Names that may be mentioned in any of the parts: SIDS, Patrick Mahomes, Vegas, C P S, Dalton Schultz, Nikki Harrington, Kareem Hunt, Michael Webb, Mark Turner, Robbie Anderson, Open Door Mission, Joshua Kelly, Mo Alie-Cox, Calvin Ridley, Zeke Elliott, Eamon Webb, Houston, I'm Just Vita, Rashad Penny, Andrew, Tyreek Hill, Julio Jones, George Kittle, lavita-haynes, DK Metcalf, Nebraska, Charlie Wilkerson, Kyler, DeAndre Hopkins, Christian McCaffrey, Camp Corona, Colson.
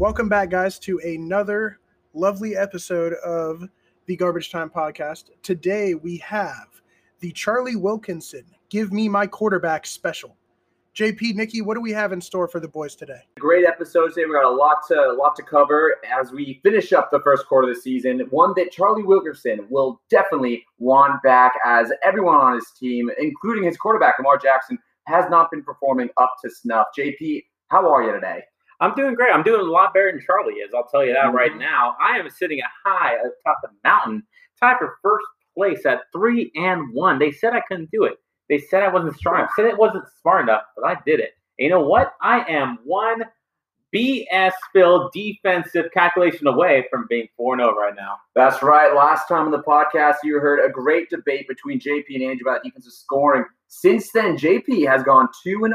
Welcome back, guys, to another lovely episode of the Garbage Time Podcast. Today we have the Charlie Wilkerson Give Me My Quarterback special. JP, Nikki, what do we have in store for the boys today? Great episode today. We got a lot to cover as we finish up the first quarter of the season. One that Charlie Wilkerson will definitely want back, as everyone on his team, including his quarterback, Lamar Jackson, has not been performing up to snuff. JP, how are you today? I'm doing great. I'm doing a lot better than Charlie is, I'll tell you that right now. I am sitting high atop the mountain, tied for first place at 3-1. They said I couldn't do it. They said I wasn't strong enough. Said it wasn't smart enough, but I did it. And you know what? I am one BS-filled defensive calculation away from being 4-0 right now. That's right. Last time on the podcast, you heard a great debate between JP and Andrew about defensive scoring. Since then, JP has gone 2-0.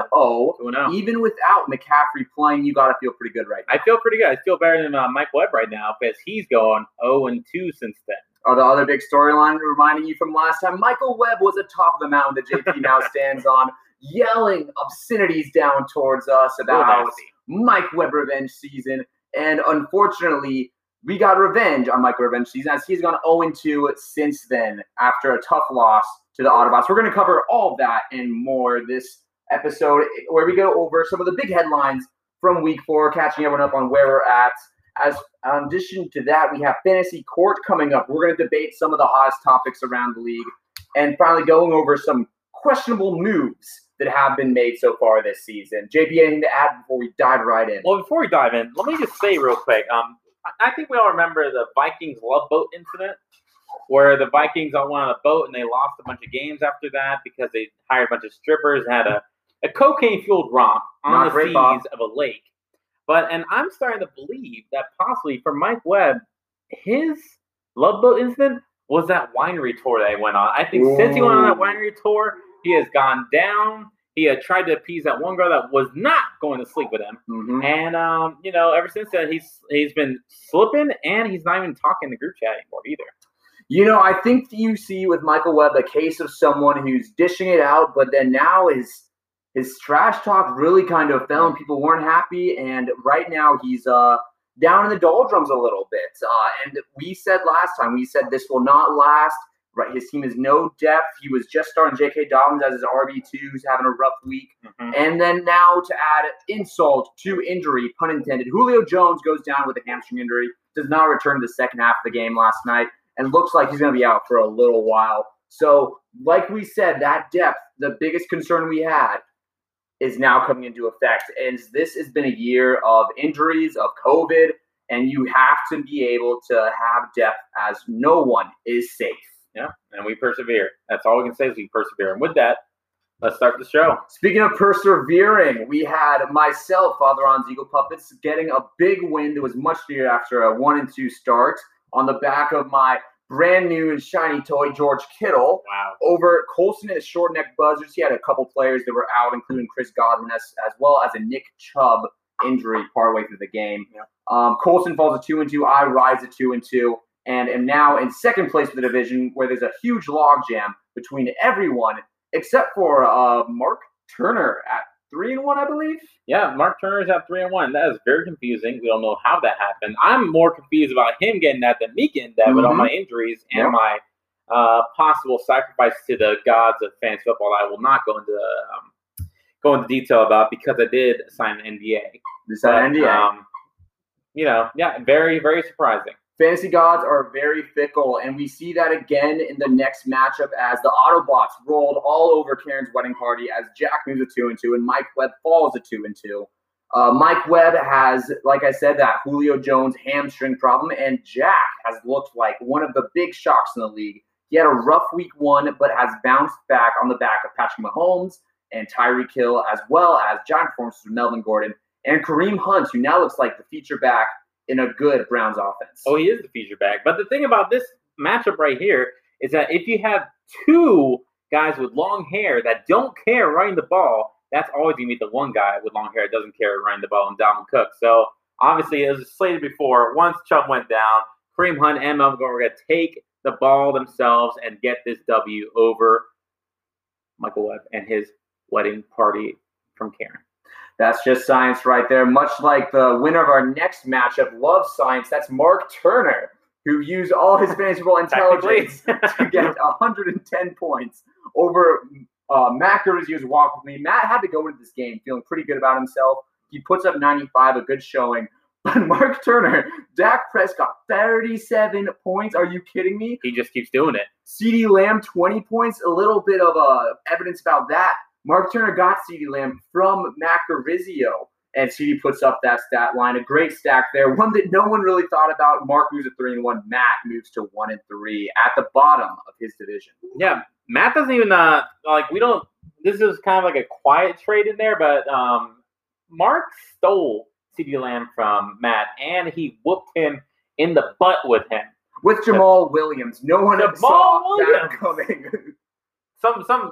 Even without McCaffrey playing, you got to feel pretty good right now. I feel pretty good. I feel better than Mike Webb right now, because he's gone 0-2 since then. The other big storyline reminding you from last time, Michael Webb was at top of the mountain that JP now stands on, yelling obscenities down towards us about Mike Webb revenge season. And unfortunately, we got revenge on Mike Webb revenge season, as he's gone 0-2 since then after a tough loss to the Autobots. We're going to cover all that and more this episode, where we go over some of the big headlines from Week 4, catching everyone up on where we're at. As in addition to that, we have Fantasy Court coming up. We're going to debate some of the hottest topics around the league, and finally going over some questionable moves that have been made so far this season. JP, anything to add before we dive right in? Well, before we dive in, let me just say real quick, I think we all remember the Vikings love boat incident, where the Vikings all went on a boat and they lost a bunch of games after that because they hired a bunch of strippers, had a cocaine-fueled romp on the seas of a lake. And I'm starting to believe that possibly for Mike Webb, his love boat incident was that winery tour that he went on. I think since he went on that winery tour, he has gone down. He had tried to appease that one girl that was not going to sleep with him. Mm-hmm. And, ever since then, he's been slipping, and he's not even talking to group chat anymore either. I think you see with Michael Webb a case of someone who's dishing it out, but then now his trash talk really kind of fell, and people weren't happy. And right now he's down in the doldrums a little bit. And we said this will not last. Right, his team is no depth. He was just starting J.K. Dobbins as his RB2, who's having a rough week. Mm-hmm. And then now, to add insult to injury, pun intended, Julio Jones goes down with a hamstring injury, does not return to the second half of the game last night, and looks like he's going to be out for a little while. So, like we said, that depth, the biggest concern we had, is now coming into effect. And this has been a year of injuries, of COVID, and you have to be able to have depth, as no one is safe. Yeah, and we persevere. That's all we can say, is we persevere. And with that, let's start the show. Speaking of persevering, we had myself, Father Ron's Eagle Puppets, getting a big win that was much needed after a 1-2 start on the back of my brand new and shiny toy, George Kittle. Wow. Over Colson and his short-neck buzzers. He had a couple players that were out, including Chris Godwin, as well as a Nick Chubb injury partway through the game. Yeah. Colson falls to 2-2. I rise to 2-2, and am now in second place for the division, where there's a huge logjam between everyone except for Mark Turner at 3-1, I believe. Yeah, Mark Turner's at 3-1. That is very confusing. We don't know how that happened. I'm more confused about him getting that than me getting that, with all my injuries and my possible sacrifices to the gods of fantasy football that I will not go into detail about, because I did sign an NDA. You signed an NDA. Yeah, very, very surprising. Fantasy gods are very fickle, and we see that again in the next matchup, as the Autobots rolled all over Karen's wedding party, as Jack moves a 2-2 and Mike Webb falls a 2-2. Mike Webb has, like I said, that Julio Jones hamstring problem, and Jack has looked like one of the big shocks in the league. He had a rough week 1, but has bounced back on the back of Patrick Mahomes and Tyreek Hill, as well as giant performances with Melvin Gordon and Kareem Hunt, who now looks like the feature back in a good Browns offense. Oh, he is the feature back. But the thing about this matchup right here is that if you have two guys with long hair that don't care running the ball, that's always going to be the one guy with long hair that doesn't care running the ball, and Dalvin Cook. So, obviously, it was slated before. Once Chubb went down, Kareem Hunt and Melvin Gordon were going to take the ball themselves and get this W over Michael Webb and his wedding party from Karen. That's just science right there. Much like the winner of our next matchup loves science, that's Mark Turner, who used all his manageable intelligence to get 110 points over Matt Gervasier's walk with me. Matt had to go into this game feeling pretty good about himself. He puts up 95, a good showing. But Mark Turner, Dak Prescott, 37 points. Are you kidding me? He just keeps doing it. CeeDee Lamb, 20 points. A little bit of evidence about that. Mark Turner got CeeDee Lamb from Matt Gervisier, and CeeDee puts up that stat line. A great stack there, one that no one really thought about. Mark moves to 3-1. Matt moves to 1-3 at the bottom of his division. Yeah, Matt doesn't even this is kind of like a quiet trade in there, but Mark stole CeeDee Lamb from Matt, and he whooped him in the butt with him. With Jamal Williams. No one saw that coming. Some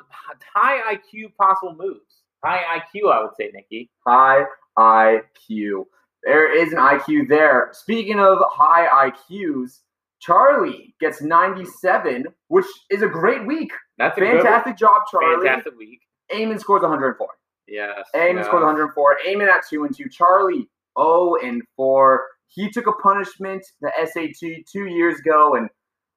high IQ possible moves. High IQ, I would say, Nikki. High IQ. There is an IQ there. Speaking of high IQs, Charlie gets 97, which is a great week. That's a fantastic job, Charlie. Fantastic week. Eamon scores 104. Yes. Eamon scored 104. Eamon at 2-2. Charlie 0-4. He took a punishment, the SAT, 2 years ago, and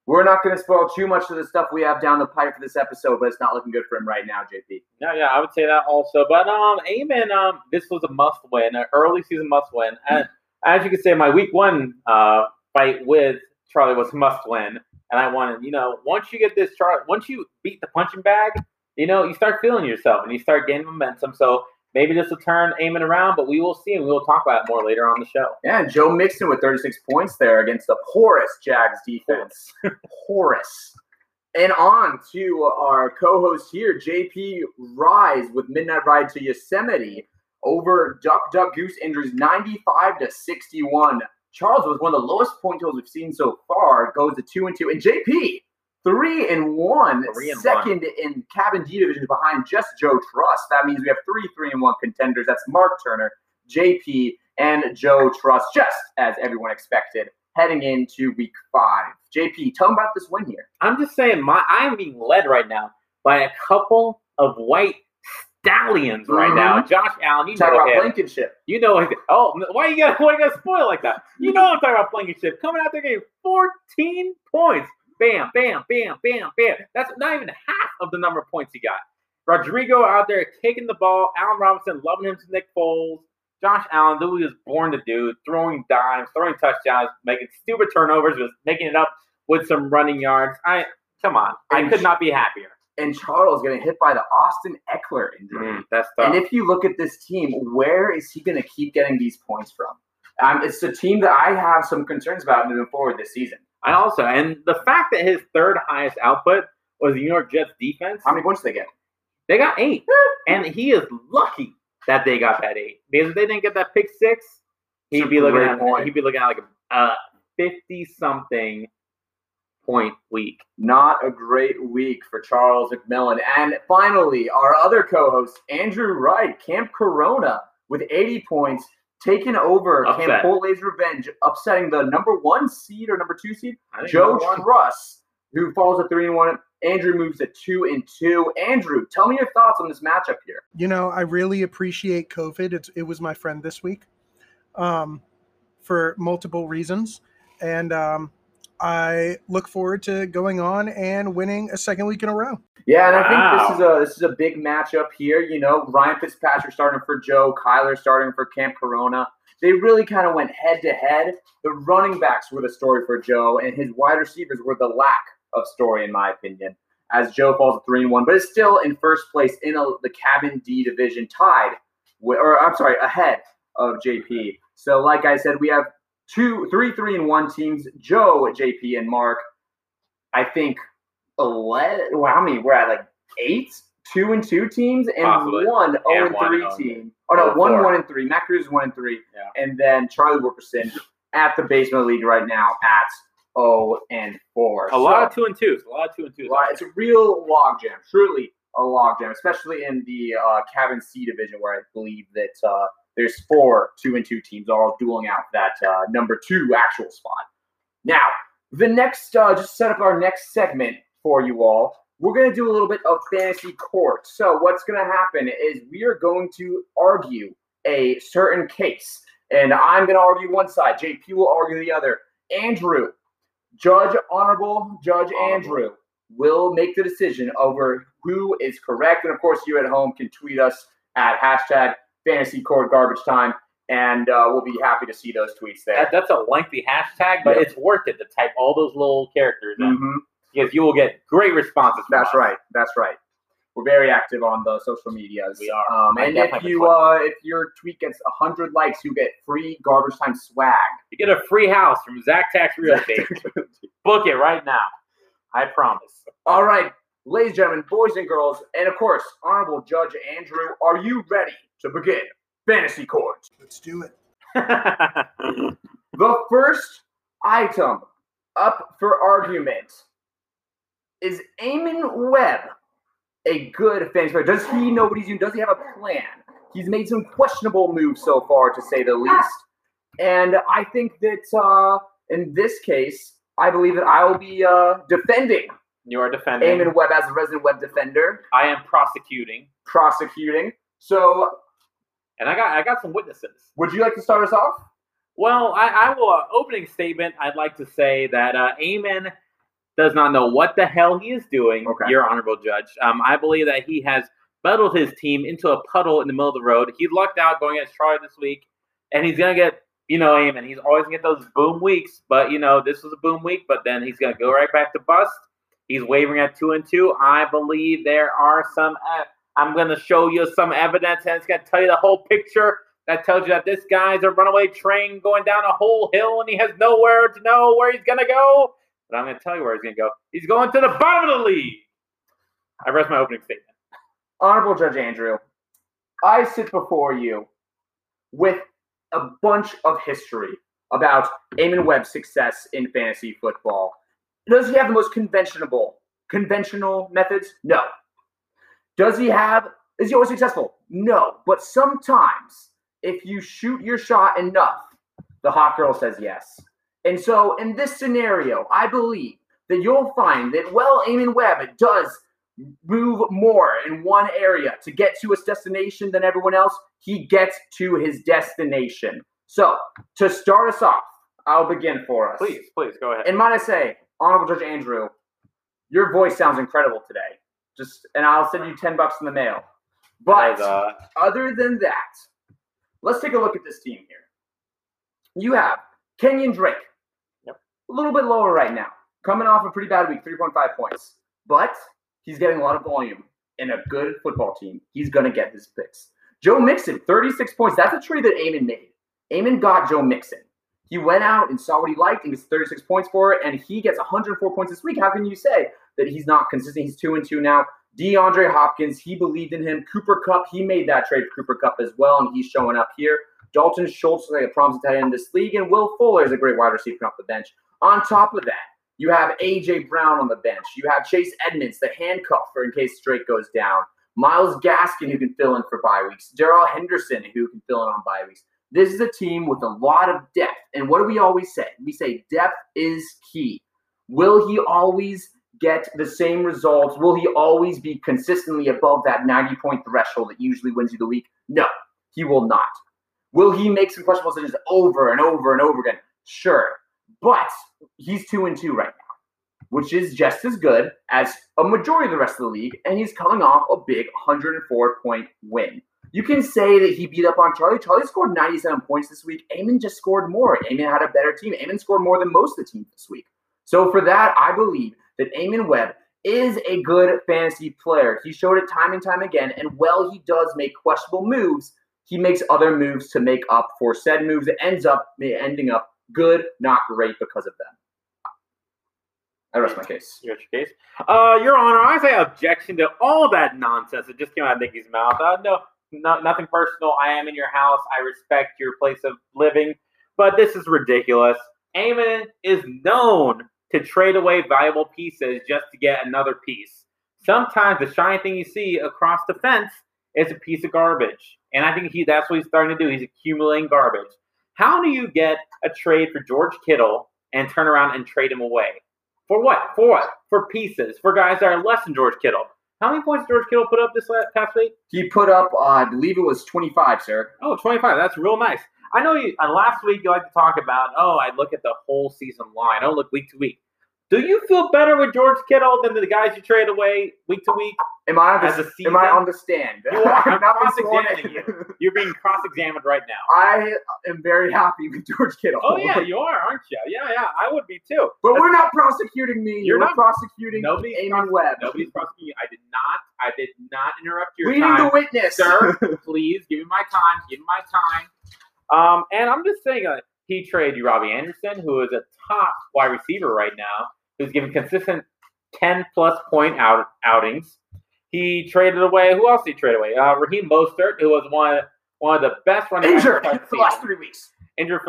we're not going to spoil too much of the stuff we have down the pipe for this episode, but it's not looking good for him right now, JP. Yeah, I would say that also. But Eamon, this was a must-win, an early season must-win. And as you can say, my week one fight with Charlie was must-win, and I wanted, once you get this Charlie, once you beat the punching bag, you start feeling yourself and you start gaining momentum. So maybe this will turn Eamon around, but we will see and we will talk about it more later on the show. Yeah, and Joe Mixon with 36 points there against the porous Jags defense. Porous. And on to our co-host here, JP Rise with Midnight Ride to Yosemite over Duck Duck Goose injuries 95-61. Charles was one of the lowest point totals we've seen so far. Goes to 2-2. And JP 3-1, second in Cabin D division behind just Joe Truss. That means we have three 3-1 contenders. That's Mark Turner, JP, and Joe Truss, just as everyone expected, heading into week 5. JP, tell them about this win here. I'm just saying, I'm being led right now by a couple of white stallions right now. Josh Allen, you know about Blankenship. You know, why you gotta spoil like that? You know I'm talking about Blankenship coming out there getting 14 points. Bam, bam, bam, bam, bam. That's not even half of the number of points he got. Rodrigo out there kicking the ball. Allen Robinson loving him to Nick Foles. Josh Allen, who he was born to do, throwing dimes, throwing touchdowns, making stupid turnovers, just making it up with some running yards. I could not be happier. And Charles getting hit by the Austin Eckler injury. That's tough. And if you look at this team, where is he going to keep getting these points from? It's a team that I have some concerns about moving forward this season. And the fact that his third highest output was the New York Jets defense. How many points did they get? They got 8. And he is lucky that they got that 8. Because if they didn't get that pick 6, he'd be looking at like a 50-something point week. Not a great week for Charles McMillan. And finally, our other co-host, Andrew Wright, Camp Corona, with 80 points. Taking over Campole's revenge, upsetting the number 1 seed or number 2 seed, Joe Truss, who falls at 3-1. Andrew moves at 2-2. Andrew, tell me your thoughts on this matchup here. I really appreciate COVID. It was my friend this week for multiple reasons. And I look forward to going on and winning a second week in a row. Yeah, and I think this is a big matchup here. Ryan Fitzpatrick starting for Joe, Kyler starting for Camp Corona. They really kind of went head-to-head. The running backs were the story for Joe, and his wide receivers were the lack of story, in my opinion, as Joe falls at 3-1, but is still in first place in the Cabin D division, ahead of JP. So like I said, we have three 3-1 teams, Joe, JP, and Mark. I think 11. Well, how many? We're at 8 2-2 teams and possibly. One 0-3 team. Oh no, 1-3. Matt Cruz 1-3, yeah. And then Charlie Wilkerson at the basement of the league right now at 0-4. A lot of 2-2s. It's a real logjam. Truly a logjam, especially in the Cabin C division, where I believe that there's 4 2-2 teams all dueling out that number 2 actual spot. Now, the next just set up our next segment for you all. We're going to do a little bit of fantasy court. So what's going to happen is we are going to argue a certain case, and I'm going to argue one side. JP will argue the other. Andrew, Honorable Judge Andrew, will make the decision over who is correct. And, of course, you at home can tweet us at #FantasyCourtGarbageTime, and we'll be happy to see those tweets there. That's a lengthy hashtag, but it's worth it to type all those little characters in, because you will get great responses. That's right. We're very active on the social medias. We are. And if your tweet gets 100 likes, you get free Garbage Time swag. You get a free house from Zach Tax Real Estate. Book it right now. I promise. All right, ladies and gentlemen, boys and girls, and of course, Honorable Judge Andrew, are you ready to begin Fantasy Court? Let's do it. The first item up for argument is Eamon Webb. A good fantasy player. Does he know what he's doing? Does he have a plan? He's made some questionable moves so far, to say the least. And I think that in this case, I believe that I will be defending. You are defending. Eamon Webb as a resident Webb defender. I am prosecuting. So, and I got some witnesses. Would you like to start us off? Well, I will. Opening statement. I'd like to say that Eamon does not know what the hell he is doing, okay, your Honorable Judge. I believe that he has beddled his team into a puddle in the middle of the road. He lucked out going against Charlie this week, and he's going to get, Eamon, he's always going to get those boom weeks. But, this was a boom week, but then he's going to go right back to bust. He's wavering at 2-2. I believe there are some I'm going to show you some evidence, and it's going to tell you the whole picture. That tells you that this guy's a runaway train going down a whole hill, and he has nowhere to know where he's going to go. But I'm going to tell you where he's going to go. He's going to the bottom of the league. I rest my opening statement. Honorable Judge Andrew, I sit before you with a bunch of history about Eamon Webb's success in fantasy football. Does he have the most conventional methods? No. Is he always successful? No. But sometimes, if you shoot your shot enough, the hot girl says yes. And so in this scenario, I believe that you'll find that, Eamon Webb does move more in one area to get to his destination than everyone else. He gets to his destination. So to start us off, I'll begin for us. Please, go ahead. And might I say, Honorable Judge Andrew, your voice sounds incredible today. And I'll send you $10 in the mail. But other than that, let's take a look at this team here. You have Kenyon Drake. A little bit lower right now. Coming off a pretty bad week, 3.5 points. But he's getting a lot of volume in a good football team. He's going to get his picks. Joe Mixon, 36 points. That's a trade that Eamon made. Eamon got Joe Mixon. He went out and saw what he liked and gets 36 points for it, and he gets 104 points this week. How can you say that he's not consistent? He's 2-2 now. DeAndre Hopkins, he believed in him. Cooper Kupp, he made that trade for Cooper Kupp as well, and he's showing up here. Dalton Schultz is a promising tight end in this league, and Will Fuller is a great wide receiver off the bench. On top of that, you have A.J. Brown on the bench. You have Chase Edmonds, the handcuff for in case Drake goes down. Myles Gaskin, who can fill in for bye weeks. Darrell Henderson, who can fill in on bye weeks. This is a team with a lot of depth. And what do we always say? We say depth is key. Will he always get the same results? Will he always be consistently above that 90-point threshold that usually wins you the week? No, he will not. Will he make some questionable decisions over and over and over again? Sure. But he's 2-2 right now, which is just as good as a majority of the rest of the league, and he's coming off a big 104-point win. You can say that he beat up on Charlie. Charlie scored 97 points this week. Eamon just scored more. Eamon had a better team. Eamon scored more than most of the team this week. So for that, I believe that Eamon Webb is a good fantasy player. He showed it time and time again, and while he does make questionable moves, he makes other moves to make up for said moves. It ends up ending up good, not great because of them. I rest my case. You rest your case. Your Honor, I say objection to all that nonsense that just came out of Nikki's mouth. No, nothing personal. I am in your house. I respect your place of living. But this is ridiculous. Eamon is known to trade away valuable pieces just to get another piece. Sometimes the shiny thing you see across the fence is a piece of garbage. And I think that's what he's starting to do. He's accumulating garbage. How do you get a trade for George Kittle and turn around and trade him away? For what? For pieces. For guys that are less than George Kittle. How many points did George Kittle put up this past week? He put up, I believe it was 25, sir. Oh, 25. That's real nice. I know you, last week you liked to talk about, oh, I look at the whole season line. I don't look week to week. Do you feel better with George Kittle than the guys you trade away week to week? Am I on the stand? You are. I'm cross-examining you. You're being cross-examined right now. I am very happy with George Kittle. Oh, yeah, you are, aren't you? Yeah, I would be too. But we're not prosecuting me. You're not prosecuting Eamon Webb. Nobody's prosecuting you. I did not interrupt your time. We need a witness. Sir, please give me my time. And I'm just saying, he traded you Robbie Anderson, who is a top wide receiver right now, who's given consistent 10-plus point outings. He traded away – who else did he trade away? Raheem Mostert, who was one of the best running backs. Injured for the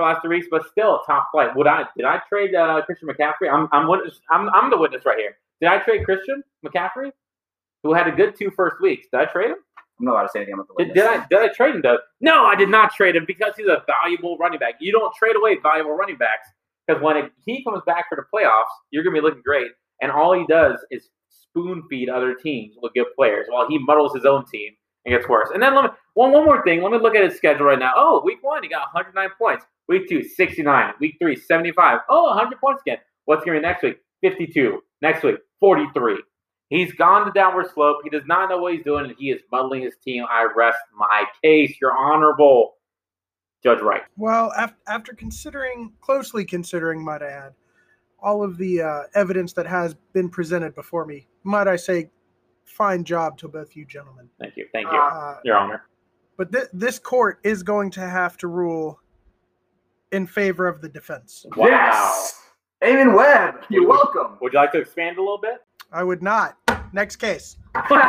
last 3 weeks, but still top flight. Did I trade Christian McCaffrey? I'm the witness right here. Did I trade Christian McCaffrey, who had a good 2 first weeks? Did I trade him? I'm not allowed to say anything about the witness. Did I trade him, Doug? No, I did not trade him because he's a valuable running back. You don't trade away valuable running backs because when he comes back for the playoffs, you're going to be looking great. And all he does is spoon feed other teams with good players while he muddles his own team and gets worse. And then one more thing. Let me look at his schedule right now. Oh, week 1, he got 109 points. Week 2, 69. Week 3, 75. Oh, 100 points again. What's going to be next week? 52. Next week, 43. He's gone the downward slope. He does not know what he's doing, and he is muddling his team. I rest my case. You're honorable, Judge Wright. Well, after closely considering, might I add, all of the evidence that has been presented before me, might I say, fine job to both you gentlemen. Thank you, Your Honor. But this court is going to have to rule in favor of the defense. Wow. Yes. Eamon Webb, you're welcome. Would you like to expand a little bit? I would not. Next case. Well,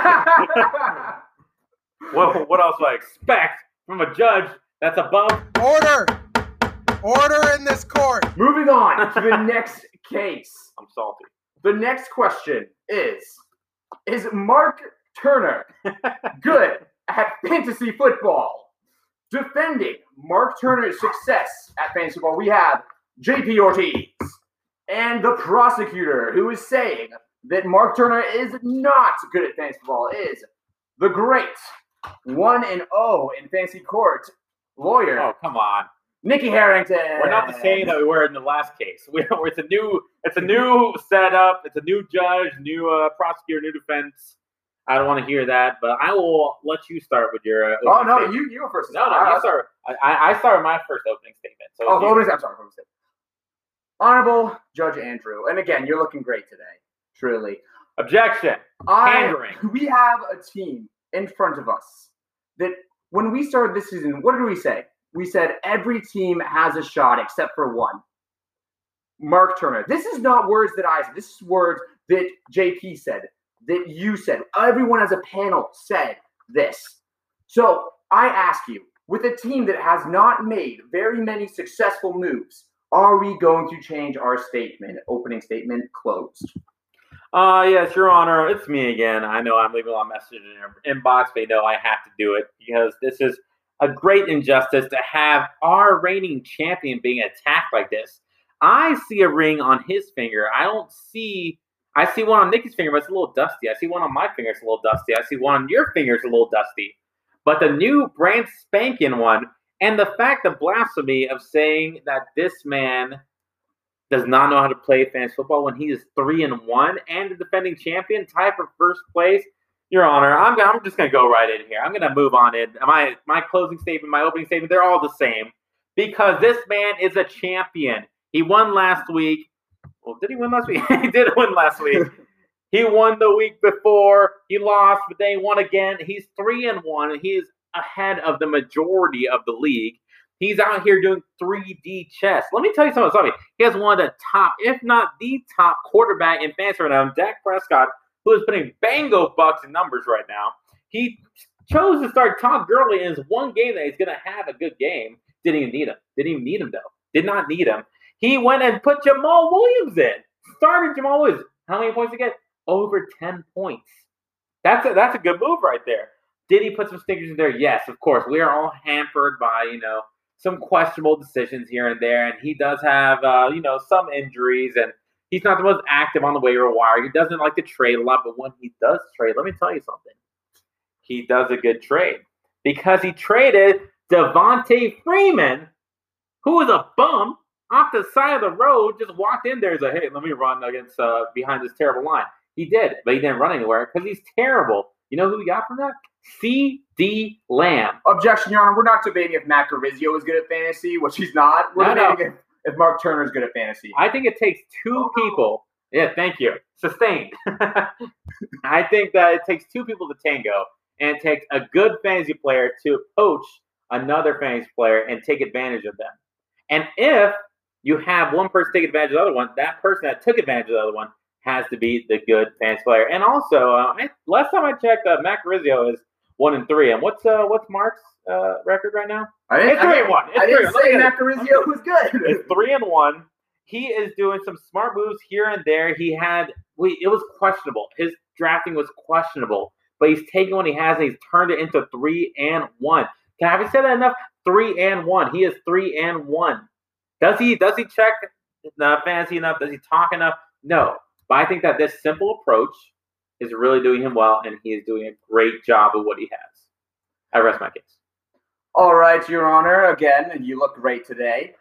what else do I expect from a judge that's above? Order in this court. Moving on to the next case. I'm salty. The next question is Mark Turner good at fantasy football? Defending Mark Turner's success at fantasy football, we have JP Ortiz and the prosecutor who is saying that Mark Turner is not good at fantasy football, is the great 1-0 in fantasy court lawyer. Oh, come on. Nikki Harrington. We're not the same that we were in the last case. It's a new setup. It's a new judge, new prosecutor, new defense. I don't want to hear that, but I will let you start with your opening statement. You were first. No, you start. I started my first opening statement. Opening statement. Honorable Judge Andrew. And again, you're looking great today. Truly. Objection. We have a team in front of us that when we started this season, what did we say? We said every team has a shot except for one. Mark Turner. This is not words that I said. This is words that JP said, that you said. Everyone as a panel said this. So I ask you, with a team that has not made very many successful moves, are we going to change our statement? Opening statement closed. Yes, Your Honor, it's me again. I know I'm leaving a message in your inbox, but I have to do it because this is a great injustice to have our reigning champion being attacked like this. I see a ring on his finger. I see one on Nikki's finger, but it's a little dusty. I see one on my finger, it's a little dusty. I see one on your finger, it's a little dusty. But the new brand spanking one, and the fact of blasphemy of saying that this man does not know how to play fantasy football when he is 3-1 and the defending champion, tied for first place. Your Honor, I'm just going to go right in here. I'm going to move on in. My closing statement, my opening statement, they're all the same because this man is a champion. He won last week. Well, did he win last week? He did win last week. He won the week before. He lost, but they won again. He's 3-1, and he is ahead of the majority of the league. He's out here doing 3D chess. Let me tell you something. He has one of the top, if not the top, quarterback in fantasy right now, Dak Prescott, who is putting bango bucks in numbers right now. He chose to start Todd Gurley in his one game that he's going to have a good game. Didn't even need him. Didn't even need him, though. Did not need him. He went and put Jamal Williams in. Started Jamal Williams. How many points did he get? Over 10 points. That's a good move right there. Did he put some stickers in there? Yes, of course. We are all hampered by, some questionable decisions here and there, and he does have, some injuries, and he's not the most active on the waiver wire. He doesn't like to trade a lot, but when he does trade, let me tell you something. He does a good trade because he traded Devontae Freeman, who was a bum off the side of the road, just walked in there and said, hey, let me run against behind this terrible line. He did, but he didn't run anywhere because he's terrible. You know who we got from that? CeeDee Lamb. Objection, Your Honor. We're not debating if Matt Garrizio is good at fantasy, which he's not. We're debating if Mark Turner is good at fantasy. I think it takes two people. Yeah, thank you. Sustained. I think that it takes two people to tango, and it takes a good fantasy player to poach another fantasy player and take advantage of them. And if you have one person take advantage of the other one, that person that took advantage of the other one has to be the good fantasy player. And also, last time I checked, Matt Garrizio is 1-3. And what's Mark's record right now? It's 3-1. I didn't say Matt Garrizio was good. It's 3-1. He is doing some smart moves here and there. It was questionable. His drafting was questionable, but he's taking what he has and he's turned it into 3-1. Can I have you said that enough? 3-1. He is 3-1. Does he check fantasy enough? Does he talk enough? No. But I think that this simple approach is really doing him well, and he is doing a great job of what he has. I rest my case. All right, Your Honor. Again, and you look great today.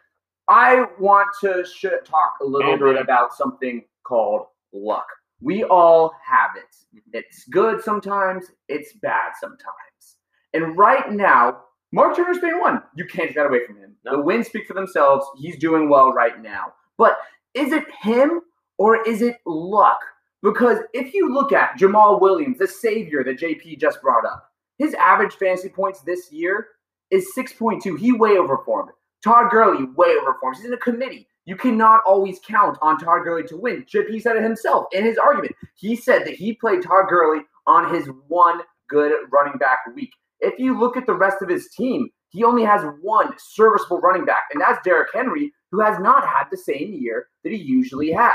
I want to talk a little bit about something called luck. We all have it. It's good sometimes. It's bad sometimes. And right now, Mark Turner's been one. You can't take that away from him. No. The wins speak for themselves. He's doing well right now. But is it him? Or is it luck? Because if you look at Jamal Williams, the savior that JP just brought up, his average fantasy points this year is 6.2. He way overperformed. Todd Gurley way overperformed. He's in a committee. You cannot always count on Todd Gurley to win. JP said it himself in his argument. He said that he played Todd Gurley on his one good running back week. If you look at the rest of his team, he only has one serviceable running back, and that's Derrick Henry, who has not had the same year that he usually has.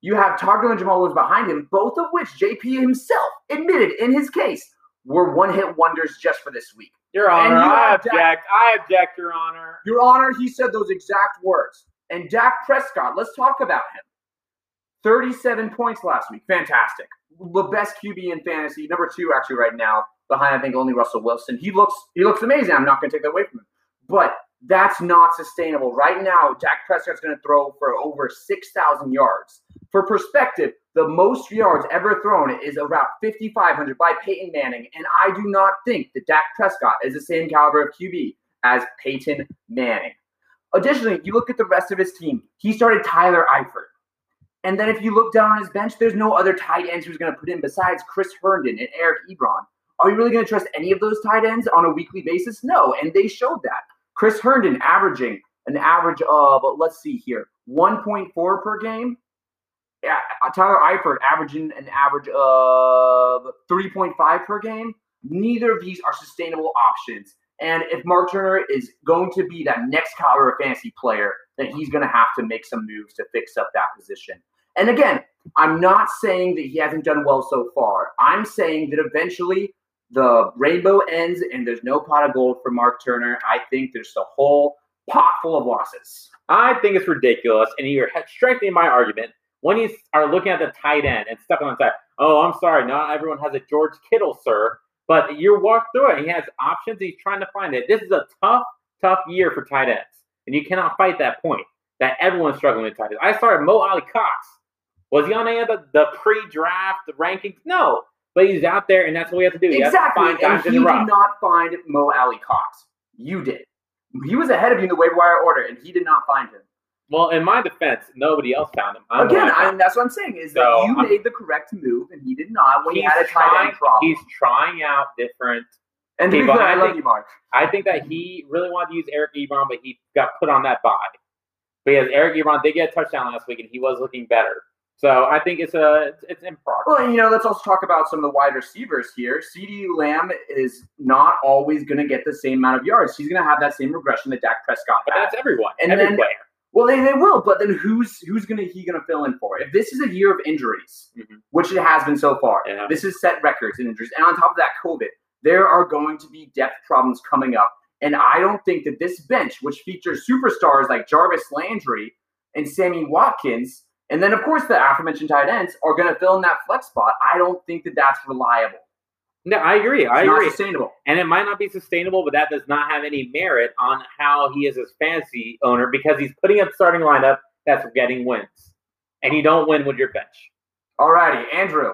You have Todd Gurley and Jamal Williams behind him, both of which JP himself admitted in his case were one-hit wonders just for this week. Your Honor, I object. I object, Your Honor. Your Honor, he said those exact words. And Dak Prescott, let's talk about him. 37 points last week. Fantastic. The best QB in fantasy. Number 2 actually right now, behind I think only Russell Wilson. He looks amazing. I'm not going to take that away from him. But that's not sustainable. Right now, Dak Prescott's going to throw for over 6,000 yards. For perspective, the most yards ever thrown is around 5,500 by Peyton Manning, and I do not think that Dak Prescott is the same caliber of QB as Peyton Manning. Additionally, you look at the rest of his team. He started Tyler Eifert. And then if you look down on his bench, there's no other tight ends he was going to put in besides Chris Herndon and Eric Ebron. Are you really going to trust any of those tight ends on a weekly basis? No, and they showed that. Chris Herndon averaging an average of, let's see here, 1.4 per game. Yeah, Tyler Eifert averaging an average of 3.5 per game. Neither of these are sustainable options. And if Mark Turner is going to be that next caliber fantasy player, then he's going to have to make some moves to fix up that position. And again, I'm not saying that he hasn't done well so far. I'm saying that eventually the rainbow ends and there's no pot of gold for Mark Turner. I think there's a whole pot full of losses. I think it's ridiculous. And you're strengthening my argument. When you are looking at the tight end and stepping on the side, oh, I'm sorry, not everyone has a George Kittle, sir. But you walk through it. He has options. He's trying to find it. This is a tough, tough year for tight ends. And you cannot fight that point that everyone's struggling with tight ends. I started Mo Alley Cox. Was he on any of the pre-draft rankings? No. But he's out there, and that's what we have to do. Exactly. You have to find guys in the rough. Did not find Mo Alley Cox. You did. He was ahead of you in the waiver wire order, and he did not find him. Well, in my defense, nobody else found him. That's what I'm saying is that you made the correct move, and he did not when he had a tight end problem. He's trying out different people. I love you, Mark. I think that he really wanted to use Eric Ebron, but he got put on that bye. But yes, Eric Ebron did get a touchdown last week, and he was looking better. So I think it's in progress. Well, let's also talk about some of the wide receivers here. CeeDee Lamb is not always going to get the same amount of yards. He's going to have that same regression that Dak Prescott had. But that's everyone. And every player. Well, they will, but then who's gonna fill in for? If this is a year of injuries, which it has been so far, This has set records in injuries, and on top of that, COVID, there are going to be depth problems coming up, and I don't think that this bench, which features superstars like Jarvis Landry and Sammy Watkins, And then, of course, the aforementioned tight ends are going to fill in that flex spot. I don't think that that's reliable. No, I agree. It's not sustainable. And it might not be sustainable, but that does not have any merit on how he is as fantasy owner, because he's putting up starting lineup that's getting wins. And you don't win with your bench. All righty, Andrew,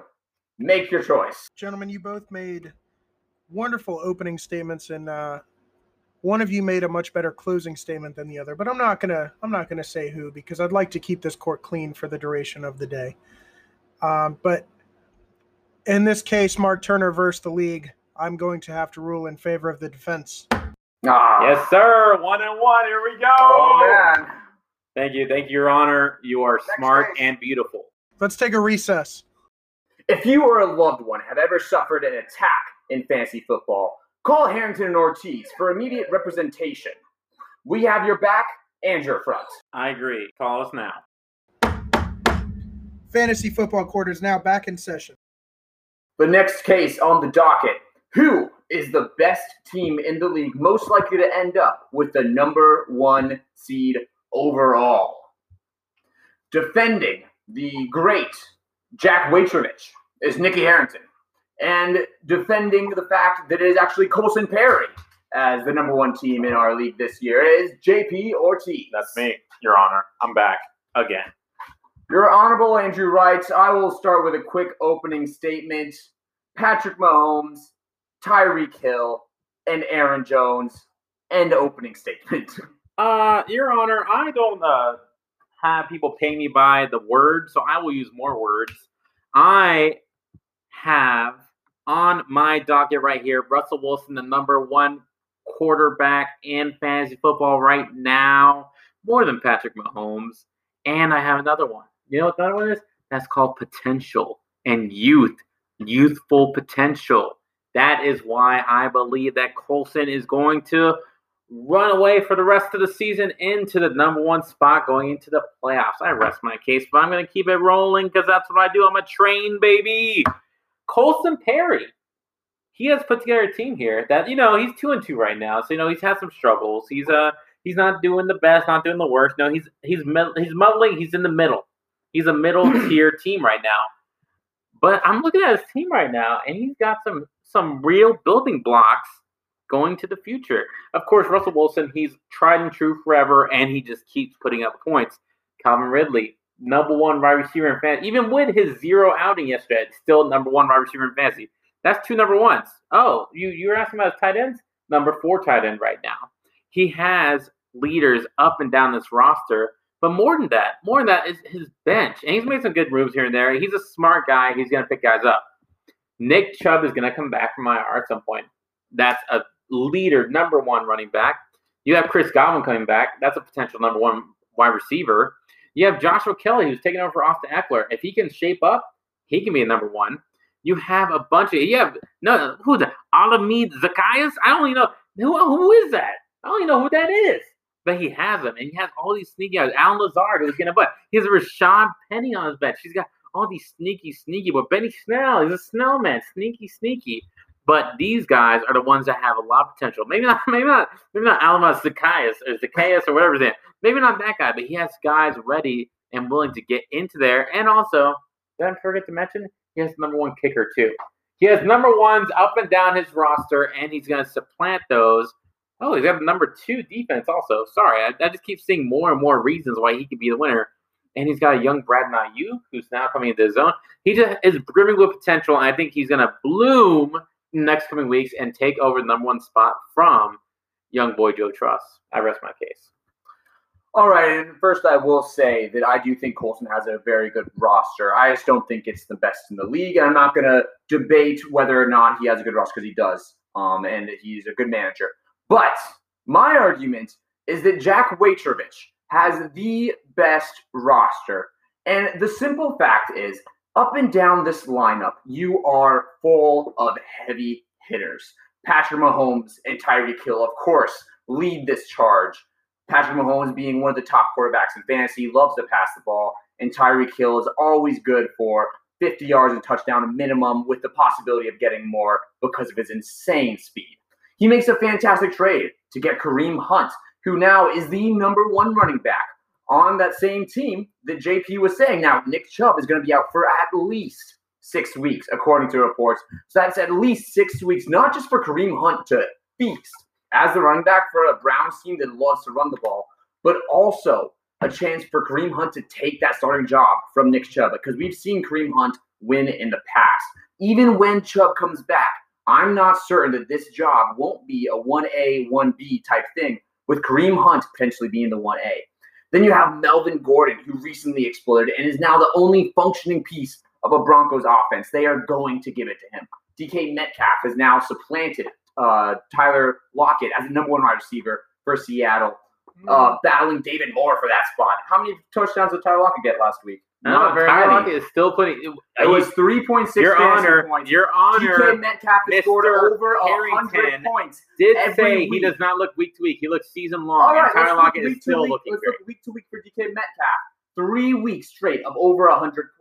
make your choice. Gentlemen, you both made wonderful opening statements, and one of you made a much better closing statement than the other. But I'm not gonna say who, because I'd like to keep this court clean for the duration of the day. But in this case, Mark Turner versus the league, I'm going to have to rule in favor of the defense. Yes, sir. 1-1. Here we go. Oh, man. Thank you, Your Honor. You are smart and beautiful. Let's take a recess. If you or a loved one have ever suffered an attack in fantasy football, call Harrington and Ortiz for immediate representation. We have your back and your front. I agree. Call us now. Fantasy football court is now back in session. The next case on the docket: who is the best team in the league most likely to end up with the number one seed overall? Defending the great Jack Waitrovich is Nikki Harrington, and defending the fact that it is actually Colson Perry as the number one team in our league this year is JP Ortiz. That's me, Your Honor. I'm back again. Your Honorable Andrew Wright, I will start with a quick opening statement. Patrick Mahomes, Tyreek Hill, and Aaron Jones. End opening statement. Your Honor, I don't have people pay me by the word, so I will use more words. I have on my docket right here Russell Wilson, the number one quarterback in fantasy football right now, more than Patrick Mahomes. And I have another one. You know what that one is? That's called potential and youthful potential. That is why I believe that Colson is going to run away for the rest of the season into the number one spot going into the playoffs. I rest my case, but I'm going to keep it rolling because that's what I do. I'm a train, baby. Colson Perry, he has put together a team here that, you know, he's 2-2 right now. So, you know, he's had some struggles. He's not doing the best, not doing the worst. No, he's muddling. He's in the middle. He's a middle-tier team right now. But I'm looking at his team right now, and he's got some real building blocks going to the future. Of course, Russell Wilson, he's tried and true forever, and he just keeps putting up points. Calvin Ridley, number one wide receiver in fantasy. Even with his zero outing yesterday, it's still number one wide receiver in fantasy. That's two number ones. Oh, you were asking about his tight ends? Number 4 tight end right now. He has leaders up and down this roster. But more than that is his bench. And he's made some good moves here and there. He's a smart guy. He's going to pick guys up. Nick Chubb is going to come back from IR at some point. That's a leader, number one running back. You have Chris Godwin coming back. That's a potential number one wide receiver. You have Joshua Kelly, who's taking over for Austin Eckler. If he can shape up, he can be a number one. You have a bunch of – who's that? Alamid Zacchaeus? I don't even know. Who is that? I don't even know who that is. But he has them, and he has all these sneaky guys. Alan Lazard, who's going to butt. He has Rashad Penny on his bench. He's got all these sneaky. But Benny Snell, he's a snowman. Sneaky. But these guys are the ones that have a lot of potential. Maybe not Alamaz Zacchaeus or whatever his name. Maybe not that guy, but he has guys ready and willing to get into there. And also, did I forget to mention, he has number one kicker too. He has number ones up and down his roster, and he's going to supplant those. Oh, he's got the number 2 defense also. Sorry, I just keep seeing more and more reasons why he could be the winner. And he's got a young Brad Nayuk who's now coming into his own. He just is brimming with potential, and I think he's going to bloom in the next coming weeks and take over the number one spot from young boy Joe Truss. I rest my case. All right, and first I will say that I do think Colson has a very good roster. I just don't think it's the best in the league, and I'm not going to debate whether or not he has a good roster because he does, and he's a good manager. But my argument is that Jack Waitrovich has the best roster. And the simple fact is, up and down this lineup, you are full of heavy hitters. Patrick Mahomes and Tyreek Hill, of course, lead this charge. Patrick Mahomes being one of the top quarterbacks in fantasy, loves to pass the ball. And Tyreek Hill is always good for 50 yards and touchdown minimum, with the possibility of getting more because of his insane speed. He makes a fantastic trade to get Kareem Hunt, who now is the number one running back on that same team that JP was saying. Now, Nick Chubb is going to be out for at least 6 weeks, according to reports. So that's at least 6 weeks, not just for Kareem Hunt to feast as the running back for a Browns team that loves to run the ball, but also a chance for Kareem Hunt to take that starting job from Nick Chubb, because we've seen Kareem Hunt win in the past. Even when Chubb comes back, I'm not certain that this job won't be a 1A, 1B type thing, with Kareem Hunt potentially being the 1A. Then you have Melvin Gordon, who recently exploded and is now the only functioning piece of a Broncos offense. They are going to give it to him. DK Metcalf has now supplanted Tyler Lockett as the number one wide receiver for Seattle, battling David Moore for that spot. How many touchdowns did Tyler Lockett get last week? Not very Lockett is still putting. It was 3.6 fantasy points. Your Honor, DK Metcalf has scored over 100 points. Did say week. He does not look week to week. He looks season long. All right, Tyler Lockett is still looking great. Let's look week to week for DK Metcalf. 3 weeks straight of over 100